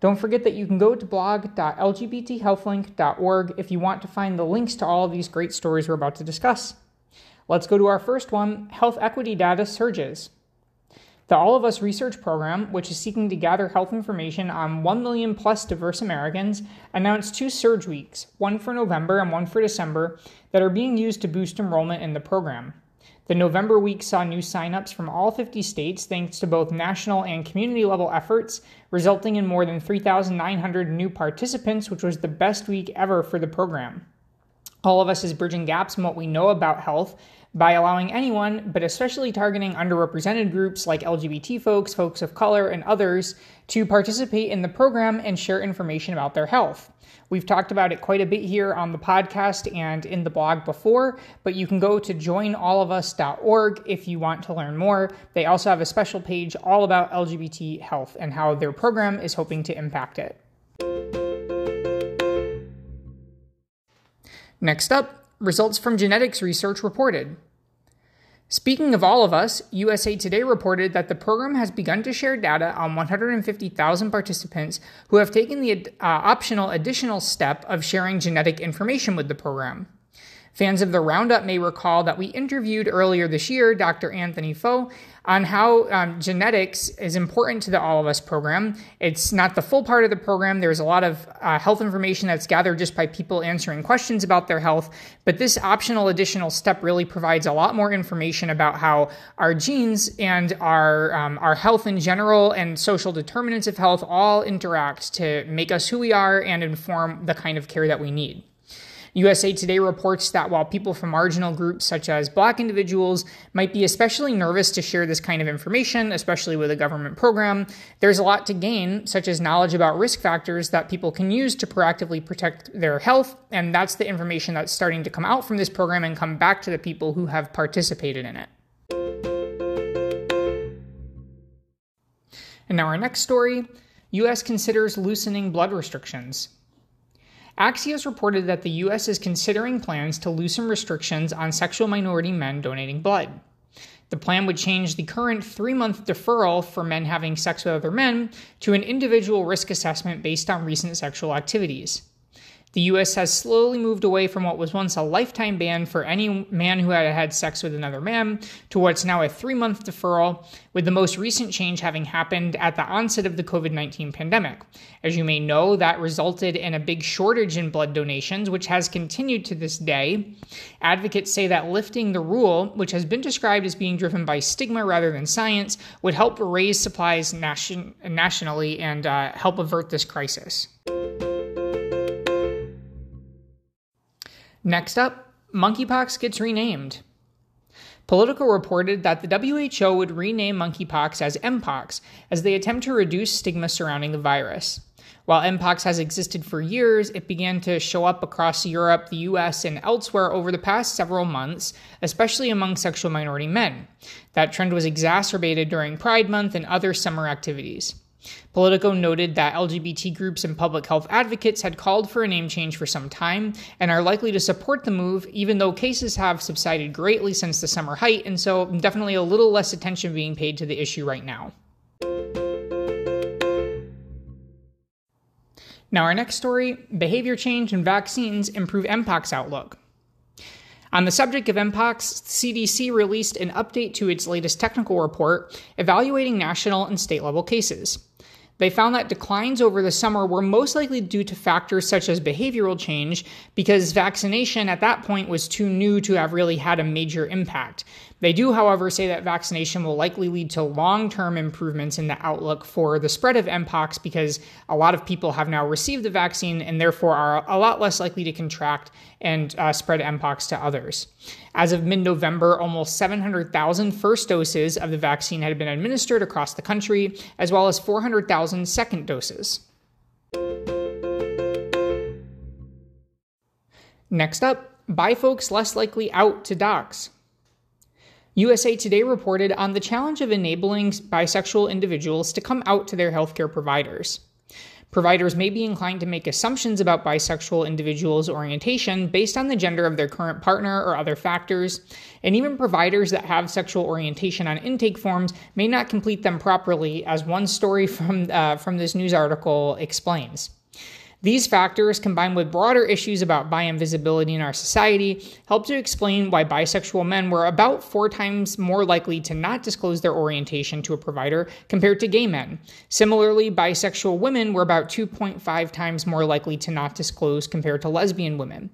Don't forget that you can go to blog.lgbthealthlink.org if you want to find the links to all of these great stories we're about to discuss. Let's go to our first one, health equity data surges. The All of Us Research Program, which is seeking to gather health information on 1 million plus diverse Americans, announced two surge weeks, one for November and one for December, that are being used to boost enrollment in the program. The November week saw new signups from all 50 states thanks to both national and community-level efforts, resulting in more than 3,900 new participants, which was the best week ever for the program. All of Us is bridging gaps in what we know about health by allowing anyone, but especially targeting underrepresented groups like LGBT folks, folks of color, and others, to participate in the program and share information about their health. We've talked about it quite a bit here on the podcast and in the blog before, but you can go to joinallofus.org if you want to learn more. They also have a special page all about LGBT health and how their program is hoping to impact it. Next up, results from genetics research reported. Speaking of All of Us, USA Today reported that the program has begun to share data on 150,000 participants who have taken the optional additional step of sharing genetic information with the program. Fans of the Roundup may recall that we interviewed earlier this year Dr. Anthony Foe on how genetics is important to the All of Us program. It's not the full part of the program. There's a lot of health information that's gathered just by people answering questions about their health, but this optional additional step really provides a lot more information about how our genes and our health in general and social determinants of health all interact to make us who we are and inform the kind of care that we need. USA Today reports that while people from marginal groups such as Black individuals might be especially nervous to share this kind of information, especially with a government program, there's a lot to gain, such as knowledge about risk factors that people can use to proactively protect their health, and that's the information that's starting to come out from this program and come back to the people who have participated in it. And now our next story, U.S. considers loosening blood restrictions. Axios reported that the U.S. is considering plans to loosen restrictions on sexual minority men donating blood. The plan would change the current 3-month deferral for men having sex with other men to an individual risk assessment based on recent sexual activities. The U.S. has slowly moved away from what was once a lifetime ban for any man who had had sex with another man to what's now a 3-month deferral, with the most recent change having happened at the onset of the COVID-19 pandemic. As you may know, that resulted in a big shortage in blood donations, which has continued to this day. Advocates say that lifting the rule, which has been described as being driven by stigma rather than science, would help raise supplies nationally and help avert this crisis. Next up, monkeypox gets renamed. Politico reported that the WHO would rename monkeypox as Mpox as they attempt to reduce stigma surrounding the virus. While Mpox has existed for years, it began to show up across Europe, the US, and elsewhere over the past several months, especially among sexual minority men. That trend was exacerbated during Pride Month and other summer activities. Politico noted that LGBT groups and public health advocates had called for a name change for some time and are likely to support the move, even though cases have subsided greatly since the summer height, and so definitely a little less attention being paid to the issue right now. Now our next story, behavior change and vaccines improve Mpox outlook. On the subject of Mpox, CDC released an update to its latest technical report evaluating national and state-level cases. They found that declines over the summer were most likely due to factors such as behavioral change, because vaccination at that point was too new to have really had a major impact. They do, however, say that vaccination will likely lead to long-term improvements in the outlook for the spread of Mpox, because a lot of people have now received the vaccine and therefore are a lot less likely to contract and spread Mpox to others. As of mid-November, almost 700,000 first doses of the vaccine had been administered across the country, as well as 400,000 second doses. Next up, By folks less likely out to docs. USA Today reported on the challenge of enabling bisexual individuals to come out to their healthcare providers. Providers may be inclined to make assumptions about bisexual individuals' orientation based on the gender of their current partner or other factors, and even providers that have sexual orientation on intake forms may not complete them properly, as one story from this news article explains. These factors, combined with broader issues about bi and visibility in our society, help to explain why bisexual men were about 4 times more likely to not disclose their orientation to a provider compared to gay men. Similarly, bisexual women were about 2.5 times more likely to not disclose compared to lesbian women.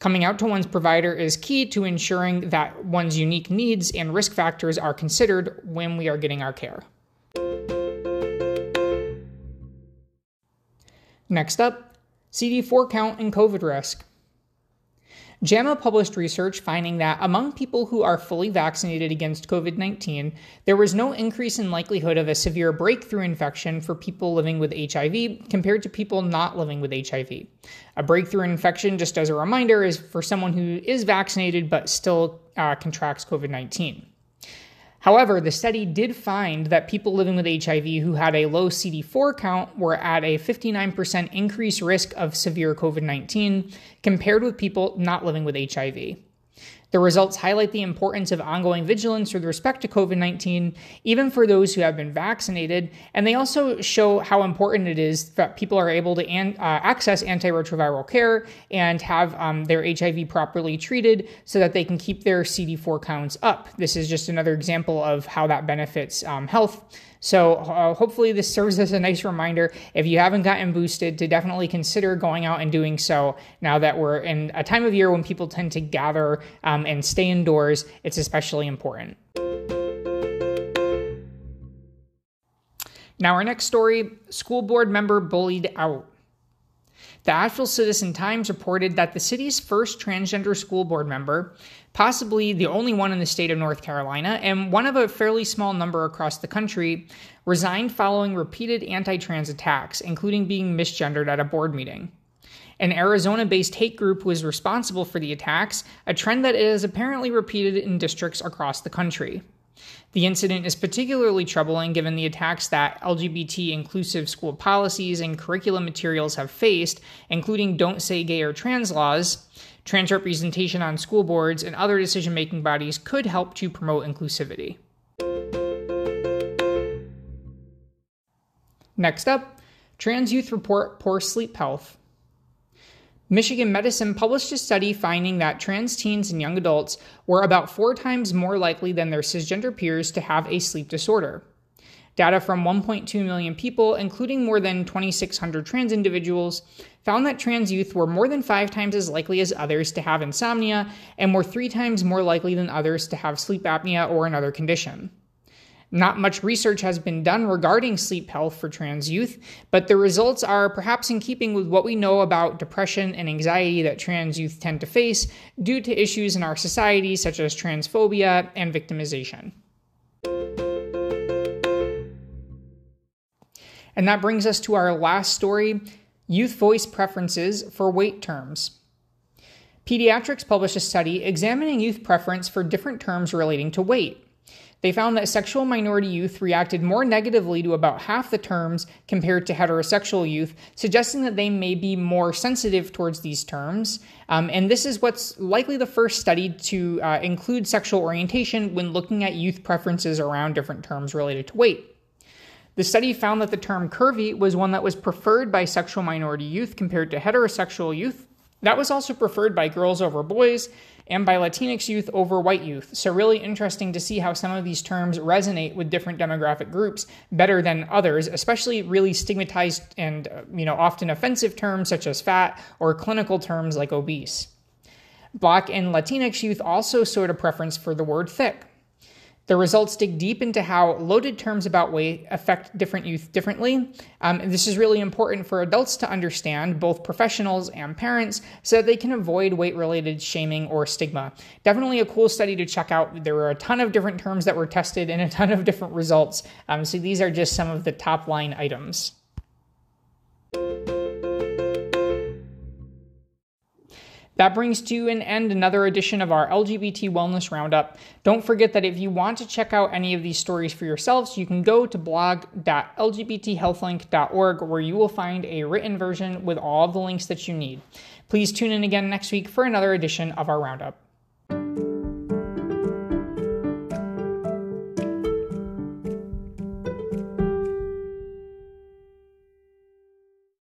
Coming out to one's provider is key to ensuring that one's unique needs and risk factors are considered when we are getting our care. Next up, CD4 count and COVID risk. JAMA published research finding that among people who are fully vaccinated against COVID-19, there was no increase in likelihood of a severe breakthrough infection for people living with HIV compared to people not living with HIV. A breakthrough infection, just as a reminder, is for someone who is vaccinated but still contracts COVID-19. However, the study did find that people living with HIV who had a low CD4 count were at a 59% increased risk of severe COVID-19 compared with people not living with HIV. The results highlight the importance of ongoing vigilance with respect to COVID-19, even for those who have been vaccinated, and they also show how important it is that people are able to access antiretroviral care and have their HIV properly treated so that they can keep their CD4 counts up. This is just another example of how that benefits health. So hopefully this serves as a nice reminder, if you haven't gotten boosted, to definitely consider going out and doing so now that we're in a time of year when people tend to gather and stay indoors. It's especially important. Now our next story, school board member bullied out. The Asheville Citizen Times reported that the city's first transgender school board member, possibly the only one in the state of North Carolina, and one of a fairly small number across the country, resigned following repeated anti-trans attacks, including being misgendered at a board meeting. An Arizona-based hate group was responsible for the attacks, a trend that is apparently repeated in districts across the country. The incident is particularly troubling given the attacks that LGBT-inclusive school policies and curriculum materials have faced, including don't say gay or trans laws. Trans representation on school boards and other decision-making bodies could help to promote inclusivity. Next up, trans youth report poor sleep health. Michigan Medicine published a study finding that trans teens and young adults were about 4 times more likely than their cisgender peers to have a sleep disorder. Data from 1.2 million people, including more than 2,600 trans individuals, found that trans youth were more than 5 times as likely as others to have insomnia and were 3 times more likely than others to have sleep apnea or another condition. Not much research has been done regarding sleep health for trans youth, but the results are perhaps in keeping with what we know about depression and anxiety that trans youth tend to face due to issues in our society such as transphobia and victimization. And that brings us to our last story, youth voice preferences for wait terms. Pediatrics published a study examining youth preference for different terms relating to weight. They found that sexual minority youth reacted more negatively to about half the terms compared to heterosexual youth, suggesting that they may be more sensitive towards these terms. And this is what's likely the first study to include sexual orientation when looking at youth preferences around different terms related to weight. The study found that the term curvy was one that was preferred by sexual minority youth compared to heterosexual youth. That was also preferred by girls over boys and by Latinx youth over white youth. So really interesting to see how some of these terms resonate with different demographic groups better than others, especially really stigmatized and often offensive terms such as fat or clinical terms like obese. Black and Latinx youth also showed a preference for the word thick. The results dig deep into how loaded terms about weight affect different youth differently. And this is really important for adults to understand, both professionals and parents, so that they can avoid weight-related shaming or stigma. Definitely a cool study to check out. There were a ton of different terms that were tested and a ton of different results. So these are just some of the top-line items. That brings to an end another edition of our LGBT Wellness Roundup. Don't forget that if you want to check out any of these stories for yourselves, you can go to blog.lgbthealthlink.org, where you will find a written version with all of the links that you need. Please tune in again next week for another edition of our Roundup.